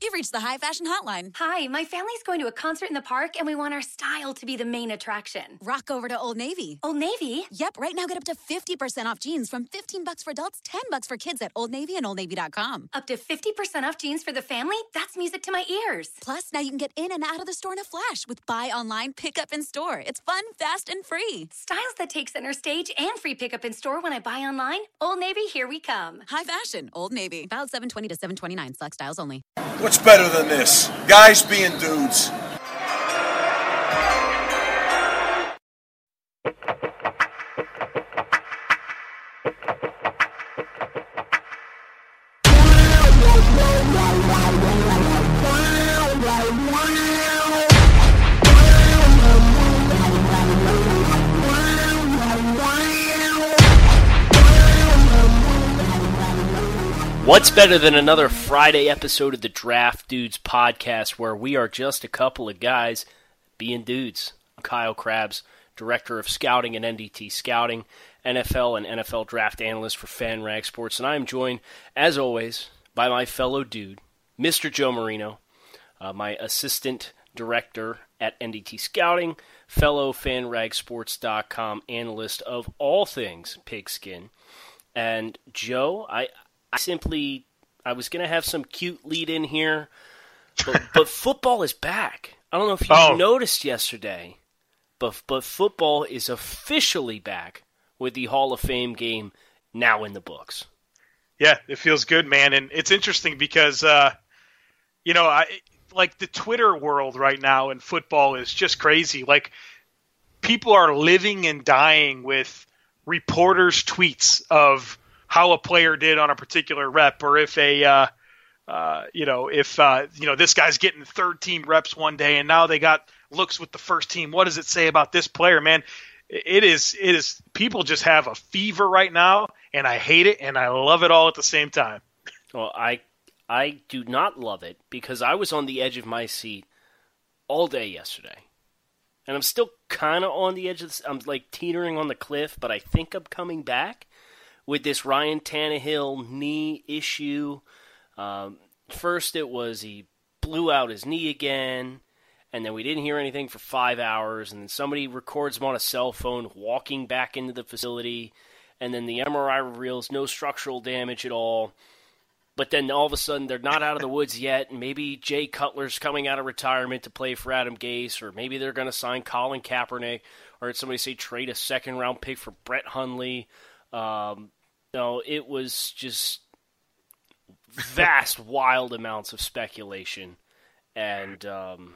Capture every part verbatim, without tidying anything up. You've reached the High Fashion Hotline. Hi, my family's going to a concert in the park, and we want our style to be the main attraction. Rock over to Old Navy. Old Navy? Yep, right now get up to fifty percent off jeans from fifteen bucks for adults, ten bucks for kids at Old Navy and old navy dot com. Up to fifty percent off jeans for the family? That's music to my ears. Plus, now you can get in and out of the store in a flash with buy online, pick up in store. It's fun, fast, and free. Styles that take center stage and free pickup in store when I buy online? Old Navy, here we come. High fashion, Old Navy. Valid seven twenty to seven twenty-nine, select styles only. What's better than this? Guys being dudes. What's better than another Friday episode of the Draft Dudes Podcast, where we are just a couple of guys being dudes. I'm Kyle Crabbs, Director of Scouting and N D T Scouting, N F L and N F L Draft Analyst for Fan Rag Sports, and I am joined, as always, by my fellow dude, Mister Joe Marino, uh, my Assistant Director at N D T Scouting, fellow fan rag sports dot com analyst of all things pigskin. And Joe, I... I simply, I was going to have some cute lead in here, but, but football is back. I don't know if you oh. noticed yesterday, but but football is officially back with the Hall of Fame game now in the books. Yeah, it feels good, man. And it's interesting because, uh, you know, I like the Twitter world right now in football is just crazy. Like, people are living and dying with reporters' tweets of how a player did on a particular rep, or if a, uh, uh, you know, if, uh, you know, this guy's getting third team reps one day and now they got looks with the first team. What does it say about this player, man? It is, it is, people just have a fever right now, and I hate it and I love it all at the same time. Well, I, I do not love it because I was on the edge of my seat all day yesterday, and I'm still kind of on the edge of this. I'm like teetering on the cliff, but I think I'm coming back. With this Ryan Tannehill knee issue, um, first it was he blew out his knee again, and then we didn't hear anything for five hours, and then somebody records him on a cell phone walking back into the facility, and then the M R I reveals no structural damage at all. But then all of a sudden they're not out of the woods yet, and maybe Jay Cutler's coming out of retirement to play for Adam Gase, or maybe they're going to sign Colin Kaepernick, or somebody say trade a second-round pick for Brett Hundley. Um, No, it was just vast, wild amounts of speculation, and um,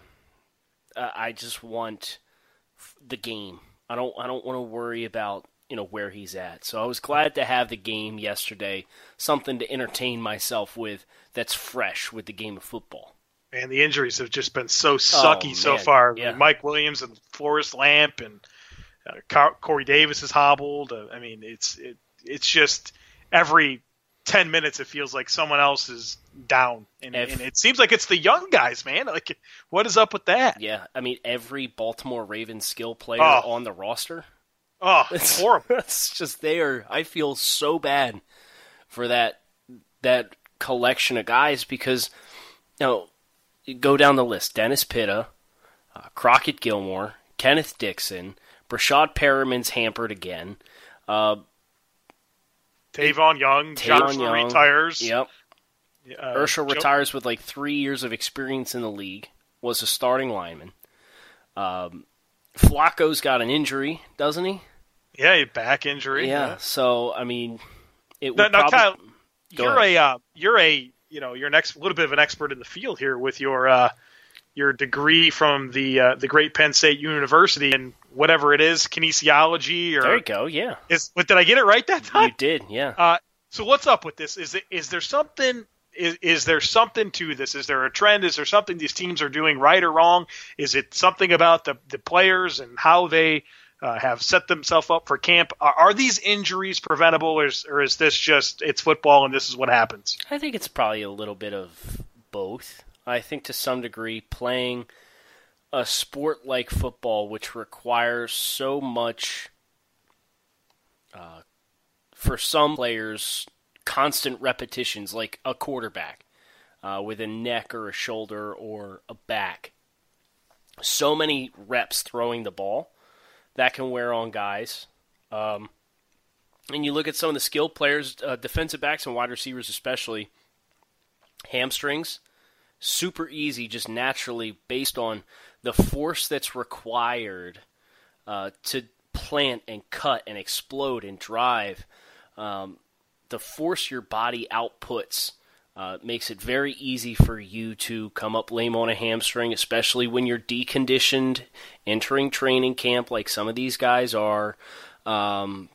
I just want the game. I don't, I don't want to worry about, you know, where he's at. So I was glad to have the game yesterday, something to entertain myself with that's fresh with the game of football. And the injuries have just been so sucky oh, so far. Yeah. Mike Williams and Forrest Lamp and uh, Corey Davis is hobbled. Uh, I mean, it's it. It's just every ten minutes it feels like someone else is down, and, Every, and it seems like it's the young guys, man. Like, what is up with that? Yeah, I mean, every Baltimore Ravens skill player oh. on the roster. Oh, it's horrible. It's just there. I feel so bad for that that collection of guys because, you know, go down the list. Dennis Pitta, uh, Crockett Gilmore, Kenneth Dixon, Brashad Perriman's hampered again. Uh, Tavon Young. Tavon Young retires. Yep. Uh, Urschel Joe- retires with like three years of experience in the league. Was a starting lineman. Um, Flacco's got an injury, doesn't he? Yeah, a back injury. Yeah. yeah. So I mean, it. Now, would now probably... Kyle, you're ahead. a uh, you're a you know you're an ex- little bit of an expert in the field here with your uh, your degree from the uh, the great Penn State University and whatever it is, kinesiology. Or there you go. Yeah. Is but did I get it right that time? You did. Yeah. Uh, so what's up with this? Is it, is there something? Is, is there something to this? Is there a trend? Is there something these teams are doing right or wrong? Is it something about the, the players and how they uh, have set themselves up for camp? Are, are these injuries preventable, or is, or is this just it's football and this is what happens? I think it's probably a little bit of both. I think to some degree playing a sport like football, which requires so much uh, for some players – constant repetitions, like a quarterback uh, with a neck or a shoulder or a back. So many reps throwing the ball that can wear on guys. Um, and you look at some of the skilled players, uh, defensive backs and wide receivers especially, hamstrings, super easy just naturally based on the force that's required uh, to plant and cut and explode and drive. Um The force your body outputs uh, makes it very easy for you to come up lame on a hamstring, especially when you're deconditioned, entering training camp like some of these guys are. Um,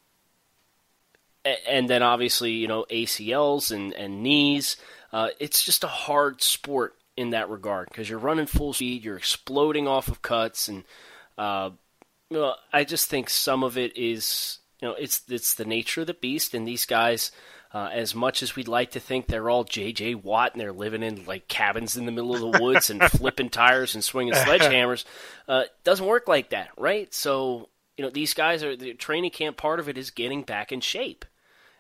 and then obviously, you know, A C Ls and, and knees. Uh, it's just a hard sport in that regard because you're running full speed, you're exploding off of cuts. And uh, you know, I just think some of it is... You know, it's it's the nature of the beast, and these guys, uh, as much as we'd like to think they're all J J. Watt and they're living in like cabins in the middle of the woods and flipping tires and swinging sledgehammers, uh, doesn't work like that, right? So, you know, these guys are the training camp. Part of it is getting back in shape.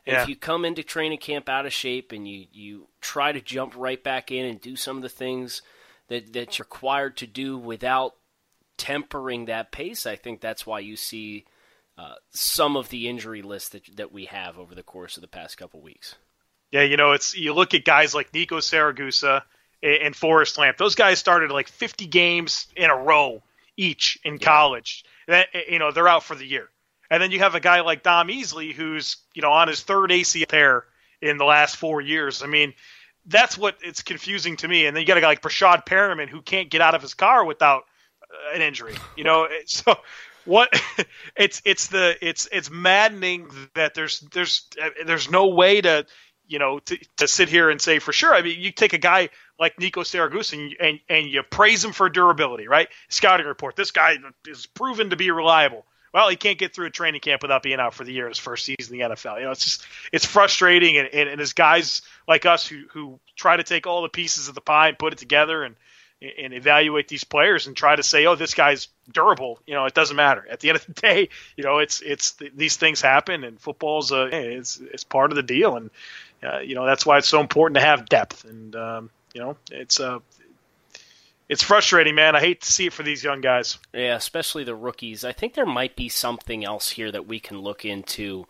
And yeah. If you come into training camp out of shape and you you try to jump right back in and do some of the things that that's required to do without tempering that pace, I think that's why you see. Uh, some of the injury list that that we have over the course of the past couple weeks. Yeah, you know, it's you look at guys like Nico Saragusa and, and Forrest Lamp. Those guys started like fifty games in a row each in yeah. college. That, you know, they're out for the year. And then you have a guy like Dom Easley who's, you know, on his third A C L tear in the last four years. I mean, that's what it's confusing to me. And then you got a guy like Brashad Perriman who can't get out of his car without uh, an injury. You know, so... What it's it's the it's it's maddening that there's there's there's no way to you know to, to sit here and say for sure. I mean, you take a guy like Nico Saragusa and, and and you praise him for durability, right? Scouting report, this guy is proven to be reliable. Well, he can't get through a training camp without being out for the year, his first season in the N F L. You know, it's just it's frustrating, and and, and as guys like us who who try to take all the pieces of the pie and put it together and. and evaluate these players and try to say, oh, this guy's durable. You know, it doesn't matter. At the end of the day, you know, it's it's these things happen, and football's a, it's it's part of the deal, and uh, you know that's why it's so important to have depth. And um, you know, it's uh, it's frustrating, man. I hate to see it for these young guys. Yeah, especially the rookies. I think there might be something else here that we can look into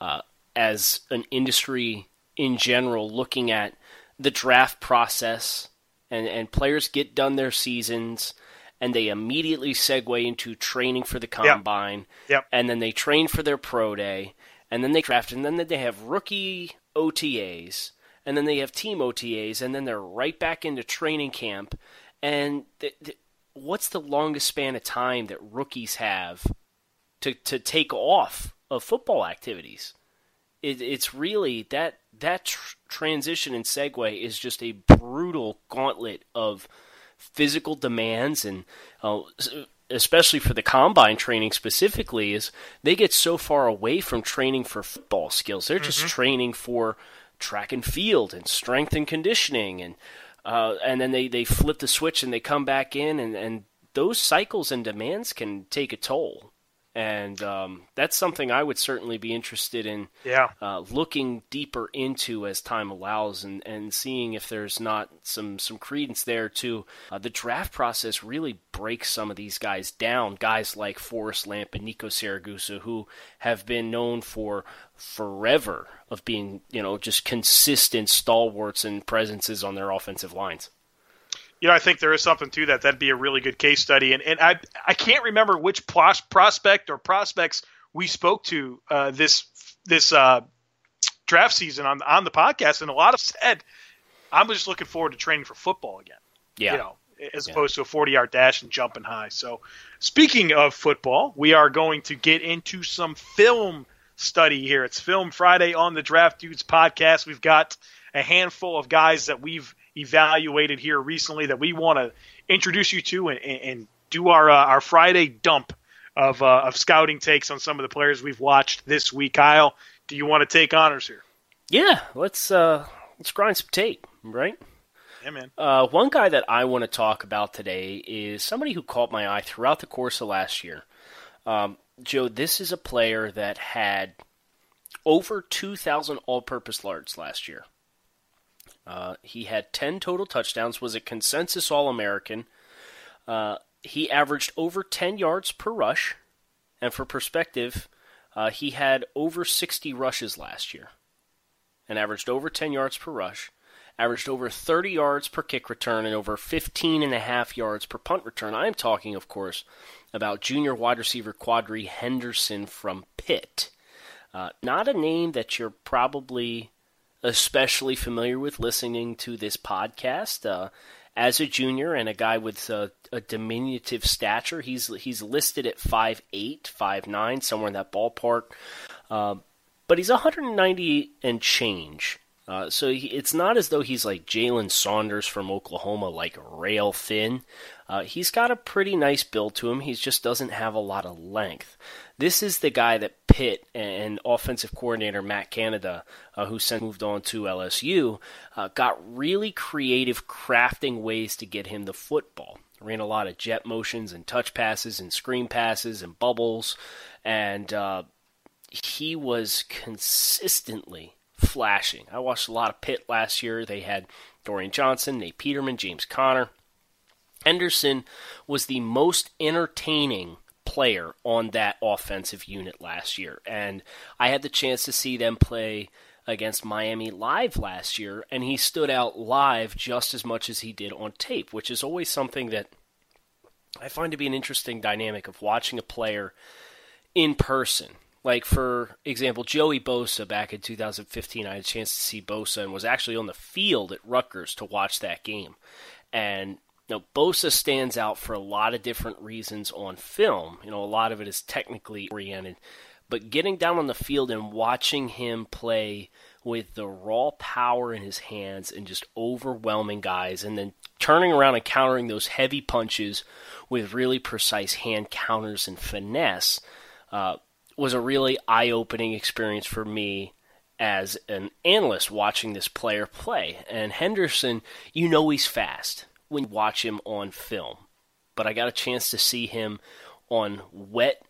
uh, as an industry in general, looking at the draft process. And, and players get done their seasons, and they immediately segue into training for the combine, yep. Yep. and then they train for their pro day, and then they draft, and then they have rookie O T As, and then they have team O T As, and then they're right back into training camp. And th- th- what's the longest span of time that rookies have to, to take off of football activities? It, it's really that... That tr- transition and segue is just a brutal gauntlet of physical demands, and uh, especially for the combine training specifically, is they get so far away from training for football skills. They're just mm-hmm. training for track and field and strength and conditioning, and uh, and then they, they flip the switch and they come back in, and, and those cycles and demands can take a toll. And um, that's something I would certainly be interested in yeah. uh, looking deeper into as time allows, and, and seeing if there's not some, some credence there to uh, the draft process really breaks some of these guys down, guys like Forrest Lamp and Nico Saragusa, who have been known for forever of being, you know, just consistent stalwarts and presences on their offensive lines. You know, I think there is something to that. That'd be a really good case study. And and I I can't remember which pros, prospect or prospects we spoke to uh, this this uh, draft season on on the podcast, and a lot of said, "I'm just looking forward to training for football again." Yeah. You know, as yeah. opposed to a forty-yard dash and jumping high. So, speaking of football, we are going to get into some film study here. It's Film Friday on the Draft Dudes podcast. We've got a handful of guys that we've evaluated here recently that we want to introduce you to and, and do our uh, our Friday dump of uh, of scouting takes on some of the players we've watched this week. Kyle, do you want to take honors here? Yeah, let's uh, let's grind some tape, right? Yeah, man. Uh, one guy that I want to talk about today is somebody who caught my eye throughout the course of last year. Um, Joe, this is a player that had over two thousand all-purpose yards last year. Uh, he had ten total touchdowns, was a consensus All-American. Uh, he averaged over ten yards per rush. And for perspective, uh, he had over sixty rushes last year and averaged over ten yards per rush, averaged over thirty yards per kick return, and over fifteen and a half yards per punt return. I'm talking, of course, about junior wide receiver Quadree Henderson from Pitt. Uh, not a name that you're probably especially familiar with listening to this podcast. Uh, as a junior and a guy with a, a diminutive stature, he's he's listed at five eight, five nine, somewhere in that ballpark. Uh, but he's one hundred ninety and change. Uh, so he, it's not as though he's like Jalen Saunders from Oklahoma, like rail thin. Uh, he's got a pretty nice build to him. He just doesn't have a lot of length. This is the guy that Pitt and offensive coordinator Matt Canada, uh, who since moved on to L S U, uh, got really creative crafting ways to get him the football. Ran a lot of jet motions and touch passes and screen passes and bubbles. And uh, he was consistently flashing. I watched a lot of Pitt last year. They had Dorian Johnson, Nate Peterman, James Conner. Henderson was the most entertaining player on that offensive unit last year. And I had the chance to see them play against Miami live last year, and he stood out live just as much as he did on tape, which is always something that I find to be an interesting dynamic of watching a player in person. Like, for example, Joey Bosa back in two thousand fifteen, I had a chance to see Bosa and was actually on the field at Rutgers to watch that game. And you know, Bosa stands out for a lot of different reasons on film. You know, a lot of it is technically oriented. But getting down on the field and watching him play with the raw power in his hands and just overwhelming guys, and then turning around and countering those heavy punches with really precise hand counters and finesse, uh, was a really eye-opening experience for me as an analyst watching this player play. And Henderson, you know he's fast when you watch him on film. But I got a chance to see him on wet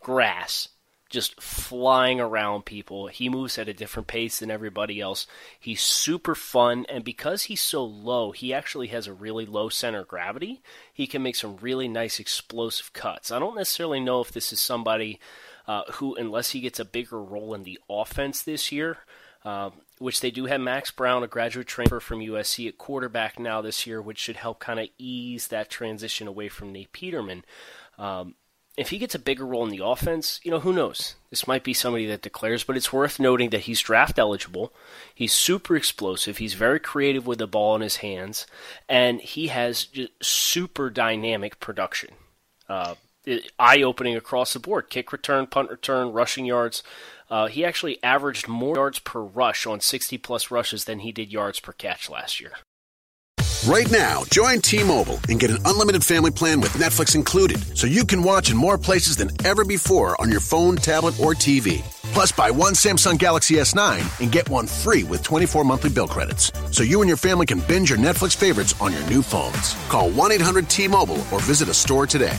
grass, just flying around people. He moves at a different pace than everybody else. He's super fun, and because he's so low, he actually has a really low center of gravity. He can make some really nice explosive cuts. I don't necessarily know if this is somebody Uh, who, unless he gets a bigger role in the offense this year, uh, which they do have Max Brown, a graduate transfer from U S C, at quarterback now this year, which should help kind of ease that transition away from Nate Peterman. Um, if he gets a bigger role in the offense, you know, who knows? This might be somebody that declares, but it's worth noting that he's draft eligible. He's super explosive. He's very creative with the ball in his hands, and he has just super dynamic production. Uh eye-opening across the board. Kick return, punt return, rushing yards. Uh, he actually averaged more yards per rush on sixty-plus rushes than he did yards per catch last year. Right now, join T-Mobile and get an unlimited family plan with Netflix included, so you can watch in more places than ever before on your phone, tablet, or T V. Plus, buy one Samsung Galaxy S nine and get one free with twenty-four monthly bill credits, so you and your family can binge your Netflix favorites on your new phones. Call one eight hundred T Mobile or visit a store today.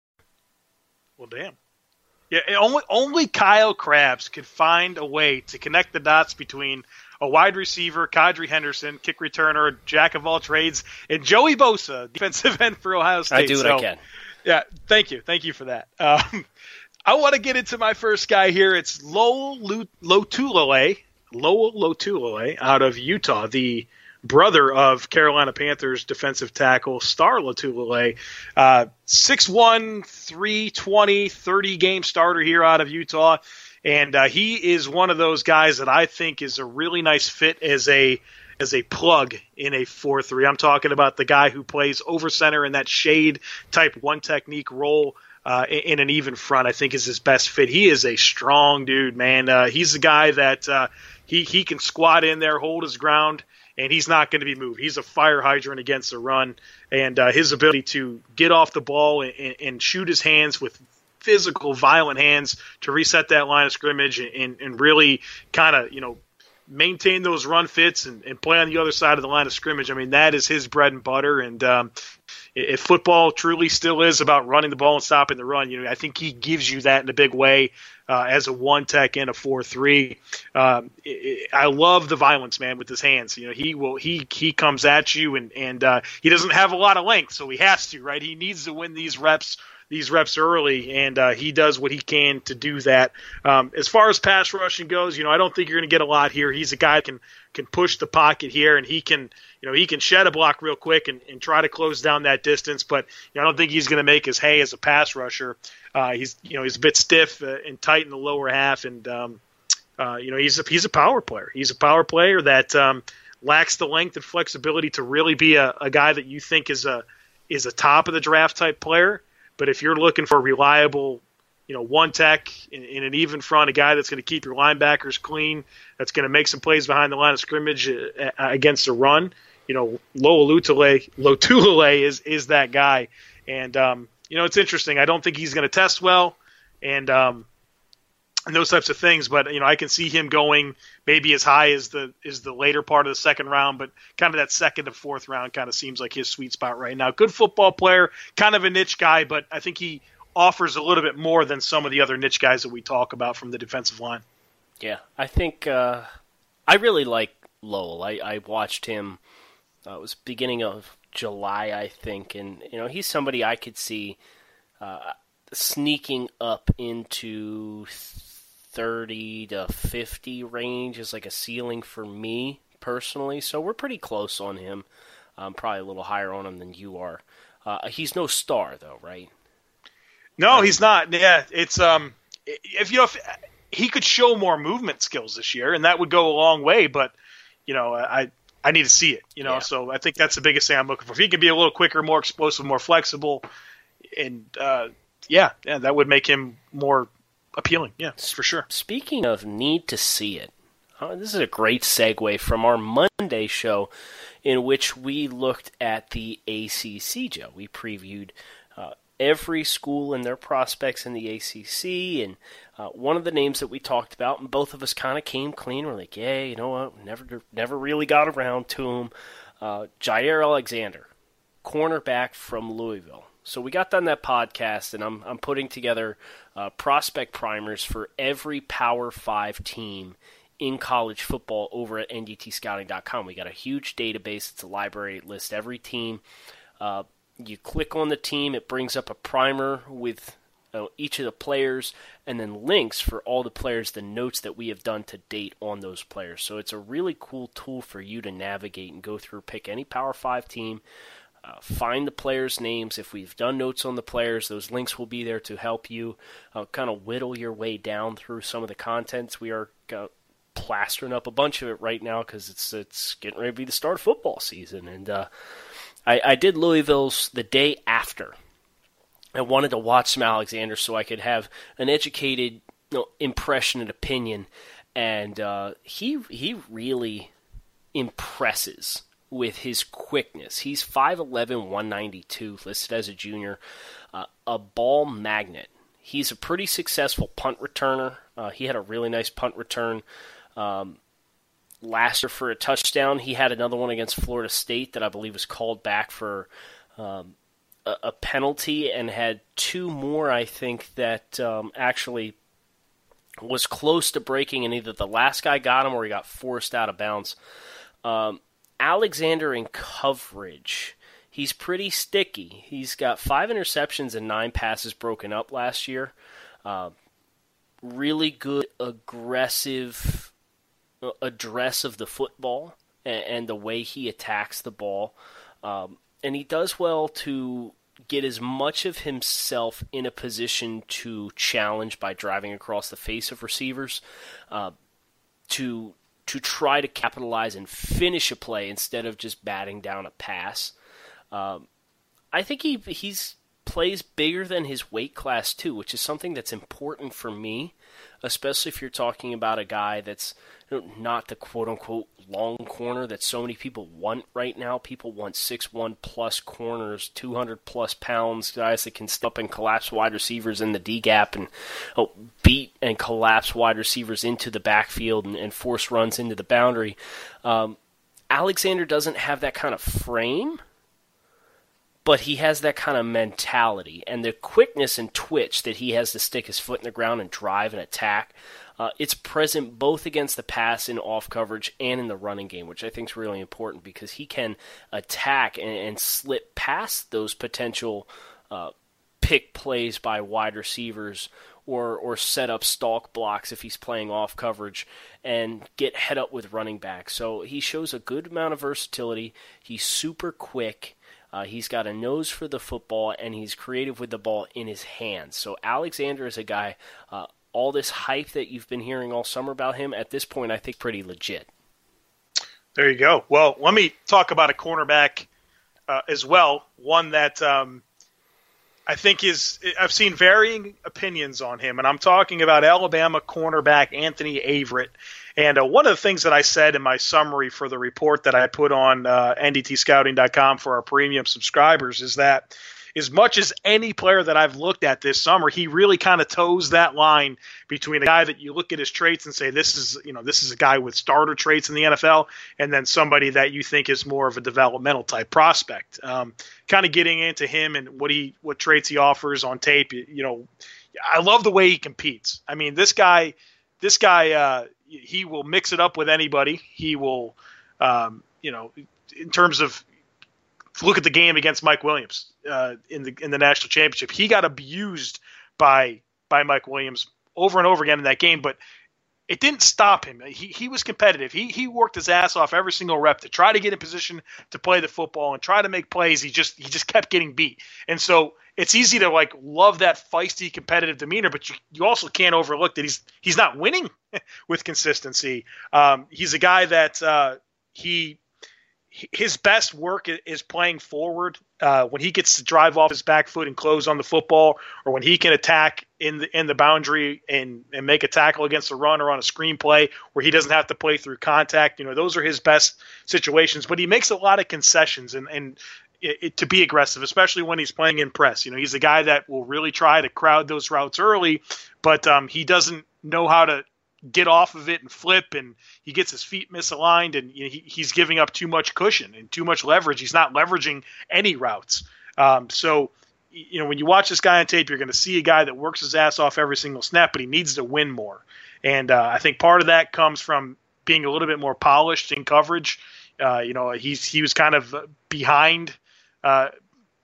Well, damn. Yeah, only only Kyle Crabbs could find a way to connect the dots between a wide receiver, Quadree Henderson, kick returner, jack of all trades, and Joey Bosa, defensive end for Ohio State. I do what so, I can. Yeah, thank you. Thank you for that. Um, I want to get into my first guy here. It's Lowell Lotulele, Lowell Lotulele out of Utah, the brother of Carolina Panthers defensive tackle Star Lotulele, uh, six one, three twenty, thirty-game starter here out of Utah. And uh, he is one of those guys that I think is a really nice fit as a as a plug in a four three. I'm talking about the guy who plays over center in that shade type one technique role uh, in, in an even front, I think is his best fit. He is a strong dude, man. Uh, he's the guy that uh, he, he can squat in there, hold his ground, and he's not going to be moved. He's a fire hydrant against the run. And uh, his ability to get off the ball and, and shoot his hands with physical, violent hands to reset that line of scrimmage and, and really kind of, you know, maintain those run fits and, and play on the other side of the line of scrimmage. I mean, that is his bread and butter. And um, if football truly still is about running the ball and stopping the run, you know, I think he gives you that in a big way. Uh, as a one tech and a four three, um, it, it, I love the violence, man, with his hands. You know, he will he he comes at you, and and uh, he doesn't have a lot of length, so he has to, right? He needs to win these reps, these reps early, and uh, he does what he can to do that. Um, as far as pass rushing goes, you know, I don't think you're going to get a lot here. He's a guy that can can push the pocket here, and he can you know he can shed a block real quick and, and try to close down that distance. But you know, I don't think he's going to make his hay as a pass rusher. Uh, he's you know he's a bit stiff uh, and tight in the lower half, and um, uh, you know he's a, he's a power player. He's a power player that um, lacks the length and flexibility to really be a, a guy that you think is a is a top of the draft type player. But if you're looking for a reliable, you know, one tech in, in an even front, a guy that's going to keep your linebackers clean, that's going to make some plays behind the line of scrimmage uh, against the run, you know, Lotulele is is that guy, and. Um, You know, it's interesting. I don't think he's going to test well and, um, and those types of things. But, you know, I can see him going maybe as high as the is the later part of the second round. But kind of that second to fourth round kind of seems like his sweet spot right now. Good football player, kind of a niche guy. But I think he offers a little bit more than some of the other niche guys that we talk about from the defensive line. Yeah, I think uh, I really like Lowell. I, I watched him. Uh, it was beginning of July, I think, and you know he's somebody I could see uh, sneaking up into thirty to fifty range is like a ceiling for me personally. So we're pretty close on him. I'm probably a little higher on him than you are. Uh, he's no star though, right? No, um, he's not. Yeah, it's um, if you know, if he could show more movement skills this year, and that would go a long way. But you know, I. I need to see it, you know, yeah. So I think that's the biggest thing I'm looking for. If he can be a little quicker, more explosive, more flexible, and uh, yeah, yeah, that would make him more appealing, yeah, for sure. Speaking of need to see it, uh, this is a great segue from our Monday show in which we looked at the A C C, Joe. We previewed uh, every school and their prospects in the A C C, and uh, one of the names that we talked about, and both of us kind of came clean. We're like, yeah, you know what, never never really got around to him. Uh, Jaire Alexander, cornerback from Louisville. So we got done that podcast, and I'm I'm putting together uh, prospect primers for every Power five team in college football over at N D T scouting dot com. We got a huge database. It's a library. It lists every team. Uh, You click on the team, it brings up a primer with uh, each of the players and then links for all the players, the notes that we have done to date on those players. So it's a really cool tool for you to navigate and go through, pick any Power five team, Uh, find the players' names. If we've done notes on the players, those links will be there to help you uh, kind of whittle your way down through some of the contents. We are uh, plastering up a bunch of it right now because it's it's getting ready to be the start of football season. And uh, I, I did Louisville's the day after. I wanted to watch some Alexander so I could have an educated you know, impression and opinion. And uh, he he really impresses with his quickness. He's five eleven, one ninety-two, listed as a junior, uh, a ball magnet. He's a pretty successful punt returner. Uh, he had a really nice punt return um, last year for a touchdown. He had another one against Florida State that I believe was called back for um, a, a penalty, and had two more, I think, that um, actually was close to breaking, and either the last guy got him or he got forced out of bounds. Um, Alexander in coverage, he's pretty sticky. He's got five interceptions and nine passes broken up last year. Uh, really good aggressive address of the football and, and the way he attacks the ball. Um, and he does well to get as much of himself in a position to challenge by driving across the face of receivers uh, to... to try to capitalize and finish a play instead of just batting down a pass. Um, I think he he's plays bigger than his weight class too, which is something that's important for me, especially if you're talking about a guy that's you know, not the quote-unquote long corner that so many people want right now. People want six one plus corners, two hundred plus pounds, guys that can step up and collapse wide receivers in the D-gap and oh, beat and collapse wide receivers into the backfield and, and force runs into the boundary. Um, Alexander doesn't have that kind of frame, but he has that kind of mentality, and the quickness and twitch that he has to stick his foot in the ground and drive and attack, uh, it's present both against the pass in off coverage and in the running game, which I think is really important because he can attack and, and slip past those potential uh, pick plays by wide receivers or, or set up stalk blocks if he's playing off coverage and get head up with running backs. So he shows a good amount of versatility. He's super quick. Uh, he's got a nose for the football, and he's creative with the ball in his hands. So Alexander is a guy, uh, all this hype that you've been hearing all summer about him, at this point I think pretty legit. There you go. Well, let me talk about a cornerback uh, as well, one that um, I think is – I've seen varying opinions on him, and I'm talking about Alabama cornerback Anthony Averett. And uh, one of the things that I said in my summary for the report that I put on uh, N D T scouting dot com for our premium subscribers is that as much as any player that I've looked at this summer, he really kind of toes that line between a guy that you look at his traits and say, this is, you know, this is a guy with starter traits in the N F L, and then somebody that you think is more of a developmental type prospect. Um, kind of getting into him and what he, what traits he offers on tape. You, you know, I love the way he competes. I mean, this guy, this guy, uh, he will mix it up with anybody. He will, um, you know, in terms of look at the game against Mike Williams uh, in the in the national championship. He got abused by by Mike Williams over and over again in that game, but it didn't stop him. He he was competitive. He he worked his ass off every single rep to try to get in position to play the football and try to make plays. He just he just kept getting beat, and so it's easy to like love that feisty, competitive demeanor, but you, you also can't overlook that he's he's not winning with consistency. Um, he's a guy that uh, he his best work is playing forward uh, when he gets to drive off his back foot and close on the football, or when he can attack in the in the boundary and, and make a tackle against a run or on a screen play where he doesn't have to play through contact. You know, those are his best situations, but he makes a lot of concessions and and. It, it, to be aggressive, especially when he's playing in press. You know, he's the guy that will really try to crowd those routes early, but um, he doesn't know how to get off of it and flip, and he gets his feet misaligned, and you know, he, he's giving up too much cushion and too much leverage. He's not leveraging any routes. Um, so, you know, when you watch this guy on tape, you're going to see a guy that works his ass off every single snap, but he needs to win more. And uh, I think part of that comes from being a little bit more polished in coverage. Uh, you know, he's he was kind of behind – Uh,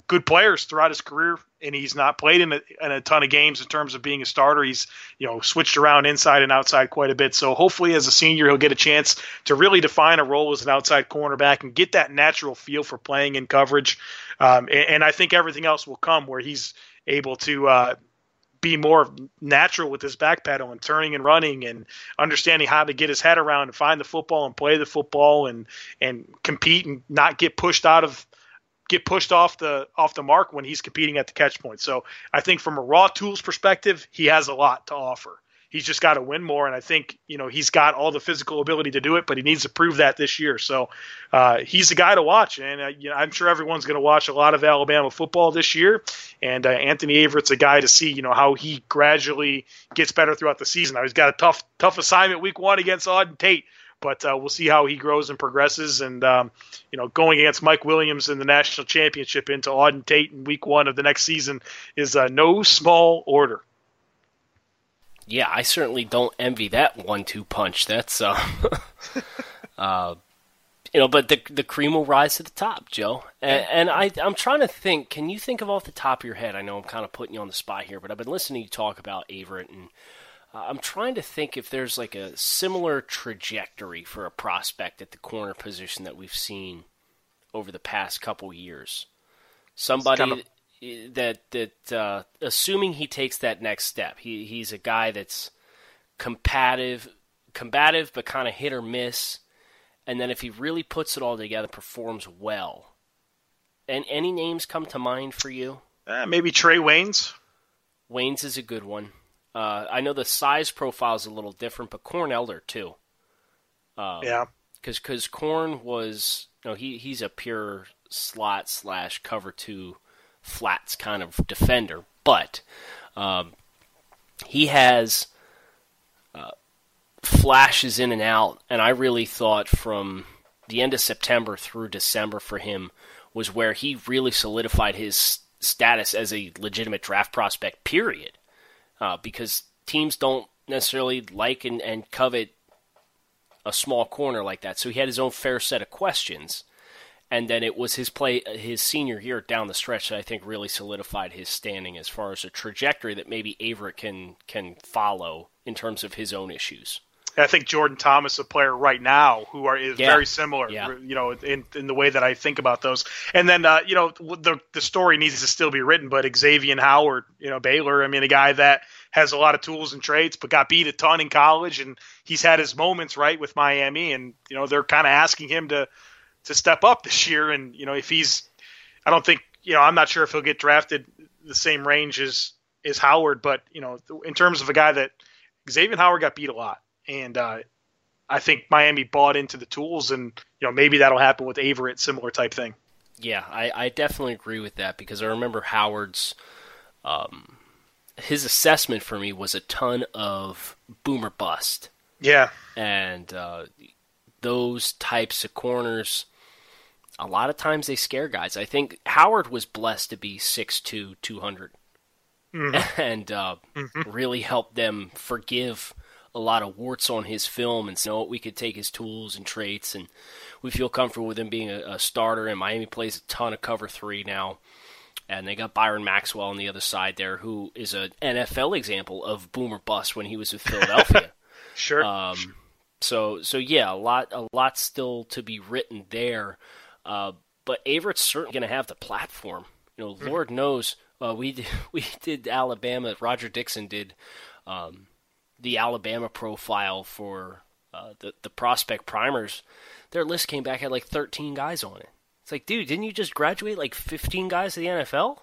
good players throughout his career, and he's not played in a, in a ton of games in terms of being a starter. He's, you know, switched around inside and outside quite a bit. So hopefully as a senior, he'll get a chance to really define a role as an outside cornerback and get that natural feel for playing in coverage. Um, and, and I think everything else will come where he's able to uh, be more natural with his back pedal and turning and running and understanding how to get his head around and find the football and play the football and, and compete and not get pushed out of, get pushed off the off the mark when he's competing at the catch point. So I think from a raw tools perspective, he has a lot to offer. He's just got to win more, and I think, you know, he's got all the physical ability to do it, but he needs to prove that this year. So uh, he's the guy to watch, and uh, you know, I'm sure everyone's going to watch a lot of Alabama football this year. And uh, Anthony Averett's a guy to see, you know, how he gradually gets better throughout the season. Now, he's got a tough tough assignment week one against Auden Tate. But uh, we'll see how he grows and progresses. And, um, you know, going against Mike Williams in the national championship into Auden Tate in week one of the next season is uh, no small order. Yeah, I certainly don't envy that one two punch. That's, uh, uh, you know, but the the cream will rise to the top, Joe. And, and I, I'm trying to think, can you think of off the top of your head? I know I'm kind of putting you on the spot here, but I've been listening to you talk about Averett and I'm trying to think if there's like a similar trajectory for a prospect at the corner position that we've seen over the past couple years. Somebody kind of... that that uh, assuming he takes that next step, he he's a guy that's combative, combative but kind of hit or miss. And then if he really puts it all together, performs well. And any names come to mind for you? Uh, maybe Trey Waynes. Waynes is a good one. Uh, I know the size profile is a little different, but Corn Elder, too. Um, yeah. Because Corn was, you know, he, he's a pure slot slash cover two flats kind of defender. But um, he has uh, flashes in and out, and I really thought from the end of September through December for him was where he really solidified his status as a legitimate draft prospect, period. Uh, because teams don't necessarily like and, and covet a small corner like that. So he had his own fair set of questions. And then it was his play his senior year down the stretch that I think really solidified his standing as far as a trajectory that maybe Averett can, can follow in terms of his own issues. I think Jordan Thomas, a player right now who are is yeah. very similar, yeah. you know, in, in the way that I think about those. And then, uh, you know, the the story needs to still be written, but Xavien Howard, you know, Baylor, I mean, a guy that has a lot of tools and traits, but got beat a ton in college, and he's had his moments right with Miami, and, you know, they're kind of asking him to, to step up this year. And, you know, if he's, I don't think, you know, I'm not sure if he'll get drafted the same range as, as Howard, but, you know, in terms of a guy that Xavien Howard got beat a lot. And uh, I think Miami bought into the tools, and you know maybe that'll happen with Averett, similar type thing. Yeah, I, I definitely agree with that because I remember Howard's um, his assessment for me was a ton of boom or bust. Yeah, and uh, those types of corners, a lot of times they scare guys. I think Howard was blessed to be six two, two hundred, mm-hmm. and uh, mm-hmm. really helped them forgive a lot of warts on his film and so we could take his tools and traits and we feel comfortable with him being a, a starter. And Miami plays a ton of cover three now. And they got Byron Maxwell on the other side there, who is an N F L example of boom or bust when he was with Philadelphia. sure. Um, so, so yeah, a lot, a lot still to be written there. Uh, but Averett's certainly going to have the platform, you know, mm-hmm. Lord knows uh, we, did, we did Alabama. Roger Dixon did, um, the Alabama profile for uh, the, the prospect primers, their list came back had like thirteen guys on it. It's like, dude, didn't you just graduate like fifteen guys to the N F L?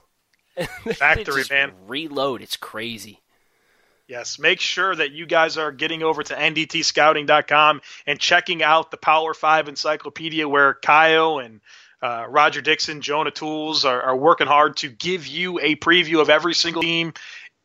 Factory, man. Reload. It's crazy. Yes, make sure that you guys are getting over to N D T scouting dot com and checking out the Power Five Encyclopedia where Kyle and uh, Roger Dixon, Jonah Tools are, are working hard to give you a preview of every single team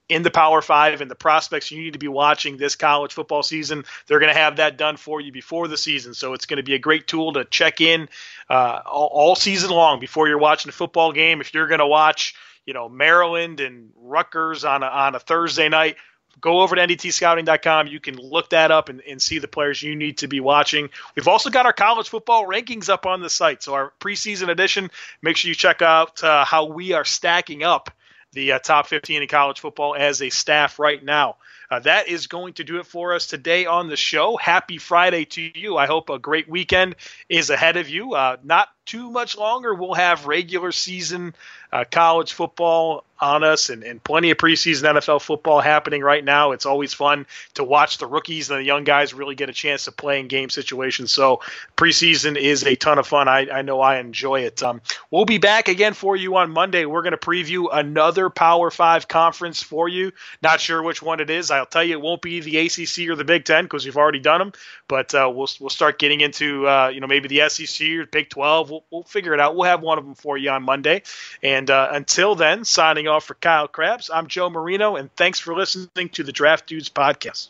in the Power Five and the prospects you need to be watching this college football season. They're going to have that done for you before the season. So it's going to be a great tool to check in uh, all, all season long before you're watching a football game. If you're going to watch, you know, Maryland and Rutgers on a, on a Thursday night, Go over to N D T scouting dot com. You can look that up and, and see the players you need to be watching. We've also got our college football rankings up on the site. So our preseason edition, make sure you check out uh, how we are stacking up the uh, top fifteen in college football as a staff right now. Uh, that is going to do it for us today on the show. Happy Friday to you. I hope a great weekend is ahead of you. Uh, not too much longer. We'll have regular season uh, college football on us and, and plenty of preseason N F L football happening right now. It's always fun to watch the rookies and the young guys really get a chance to play in game situations. So preseason is a ton of fun. I, I know I enjoy it. Um, we'll be back again for you on Monday. We're going to preview another Power Five conference for you. Not sure which one it is. I'll tell you, it won't be the A C C or the Big Ten because we've already done them, but uh, we'll, we'll start getting into, uh, you know, maybe the S E C or Big twelve. We'll, we'll figure it out. We'll have one of them for you on Monday. And uh, until then, signing off for Kyle Crabbs, I'm Joe Marino, and thanks for listening to the Draft Dudes Podcast.